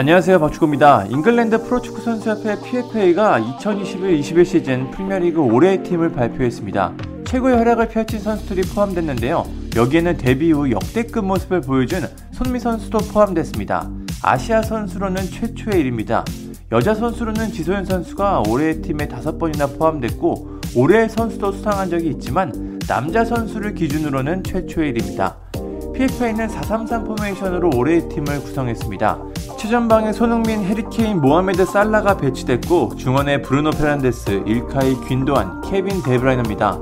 안녕하세요, 박주구입니다. 잉글랜드 프로축구 선수협회 PFA가 2021-22 시즌 프리미어리그 올해의 팀을 발표했습니다. 최고의 활약을 펼친 선수들이 포함됐는데요. 여기에는 데뷔 후 역대급 모습을 보여준 손흥민 선수도 포함됐습니다. 아시아 선수로는 최초의 일입니다. 여자 선수로는 지소연 선수가 올해의 팀에 5번이나 포함됐고 올해의 선수도 수상한 적이 있지만 남자 선수를 기준으로는 최초의 일입니다. PFA는 4-3-3 포메이션으로 올해의 팀을 구성했습니다. 최전방에 손흥민, 해리케인, 모하메드 살라가 배치됐고 중원에 브루노 페르난데스, 일카이, 귄도안, 케빈 데브라이너입니다.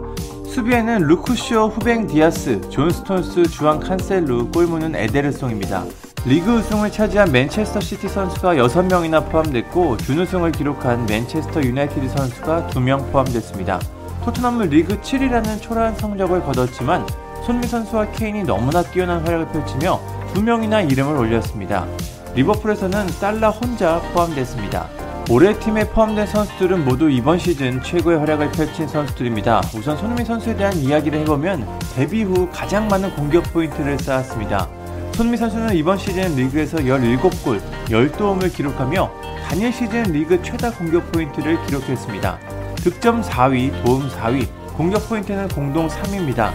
수비에는 루쿠쇼, 후벵 디아스, 존 스톤스, 주앙 칸셀루, 골문은 에데르송입니다. 리그 우승을 차지한 맨체스터 시티 선수가 6명이나 포함됐고 준우승을 기록한 맨체스터 유나이티드 선수가 2명 포함됐습니다. 토트넘은 리그 7위라는 초라한 성적을 거뒀지만 손흥민 선수와 케인이 너무나 뛰어난 활약을 펼치며 2명이나 이름을 올렸습니다. 리버풀에서는 살라 혼자 포함됐습니다. 올해 팀에 포함된 선수들은 모두 이번 시즌 최고의 활약을 펼친 선수들입니다. 우선 손흥민 선수에 대한 이야기를 해보면 데뷔 후 가장 많은 공격 포인트를 쌓았습니다. 손흥민 선수는 이번 시즌 리그에서 17골, 10도움을 기록하며 단일 시즌 리그 최다 공격 포인트를 기록했습니다. 득점 4위, 도움 4위, 공격 포인트는 공동 3위입니다.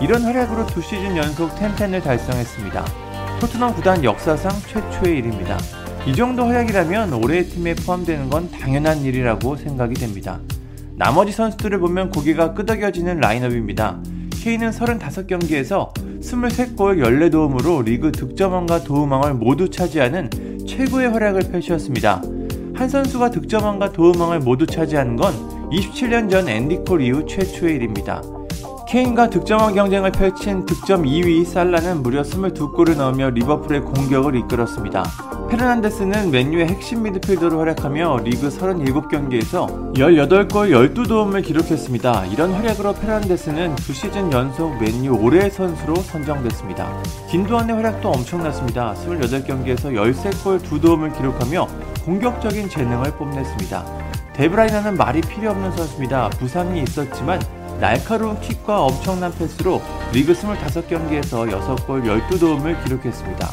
이런 활약으로 2시즌 연속 템텐을 달성했습니다. 토트넘 구단 역사상 최초의 일입니다. 이 정도 활약이라면 올해의 팀에 포함되는 건 당연한 일이라고 생각이 됩니다. 나머지 선수들을 보면 고개가 끄덕여지는 라인업입니다. 케인은 35경기에서 23골 14도움으로 리그 득점왕과 도움왕을 모두 차지하는 최고의 활약을 펼쳤습니다. 한 선수가 득점왕과 도움왕을 모두 차지하는 건 27년 전 앤디콜 이후 최초의 일입니다. 케인과 득점왕 경쟁을 펼친 득점 2위 살라는 무려 22골을 넣으며 리버풀의 공격을 이끌었습니다. 페르난데스는 맨유의 핵심 미드필더로 활약하며 리그 37경기에서 18골 12도움을 기록했습니다. 이런 활약으로 페르난데스는 2시즌 연속 맨유 올해의 선수로 선정됐습니다. 귄도안의 활약도 엄청났습니다. 28경기에서 13골 2도움을 기록하며 공격적인 재능을 뽐냈습니다. 데브라이너는 말이 필요 없는 선수입니다. 부상이 있었지만 날카로운 킥과 엄청난 패스로 리그 25경기에서 6골 12도움을 기록했습니다.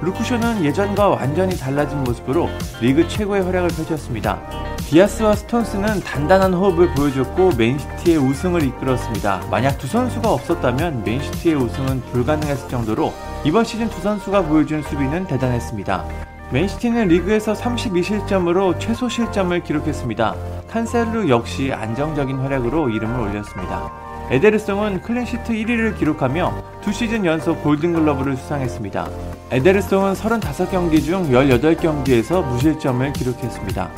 루쿠쇼는 예전과 완전히 달라진 모습으로 리그 최고의 활약을 펼쳤습니다. 디아스와 스톤스는 단단한 호흡을 보여줬고 맨시티의 우승을 이끌었습니다. 만약 두 선수가 없었다면 맨시티의 우승은 불가능했을 정도로 이번 시즌 두 선수가 보여준 수비는 대단했습니다. 맨시티는 리그에서 32실점으로 최소 실점을 기록했습니다. 칸셀루 역시 안정적인 활약으로 이름을 올렸습니다. 에데르송은 클린시트 1위를 기록하며 2시즌 연속 골든글러브를 수상했습니다. 에데르송은 35경기 중 18경기에서 무실점을 기록했습니다.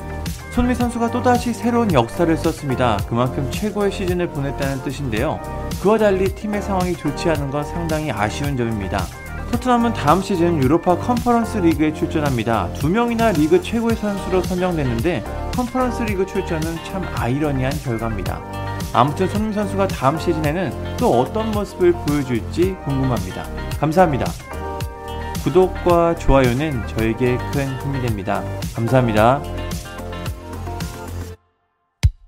손흥민 선수가 또다시 새로운 역사를 썼습니다. 그만큼 최고의 시즌을 보냈다는 뜻인데요. 그와 달리 팀의 상황이 좋지 않은 건 상당히 아쉬운 점입니다. 토트넘은 다음 시즌 유로파 컨퍼런스 리그에 출전합니다. 2명이나 리그 최고의 선수로 선정됐는데 컨퍼런스 리그 출전은 참 아이러니한 결과입니다. 아무튼 손흥민 선수가 다음 시즌에는 또 어떤 모습을 보여줄지 궁금합니다. 감사합니다. 구독과 좋아요는 저에게 큰 힘이 됩니다. 감사합니다.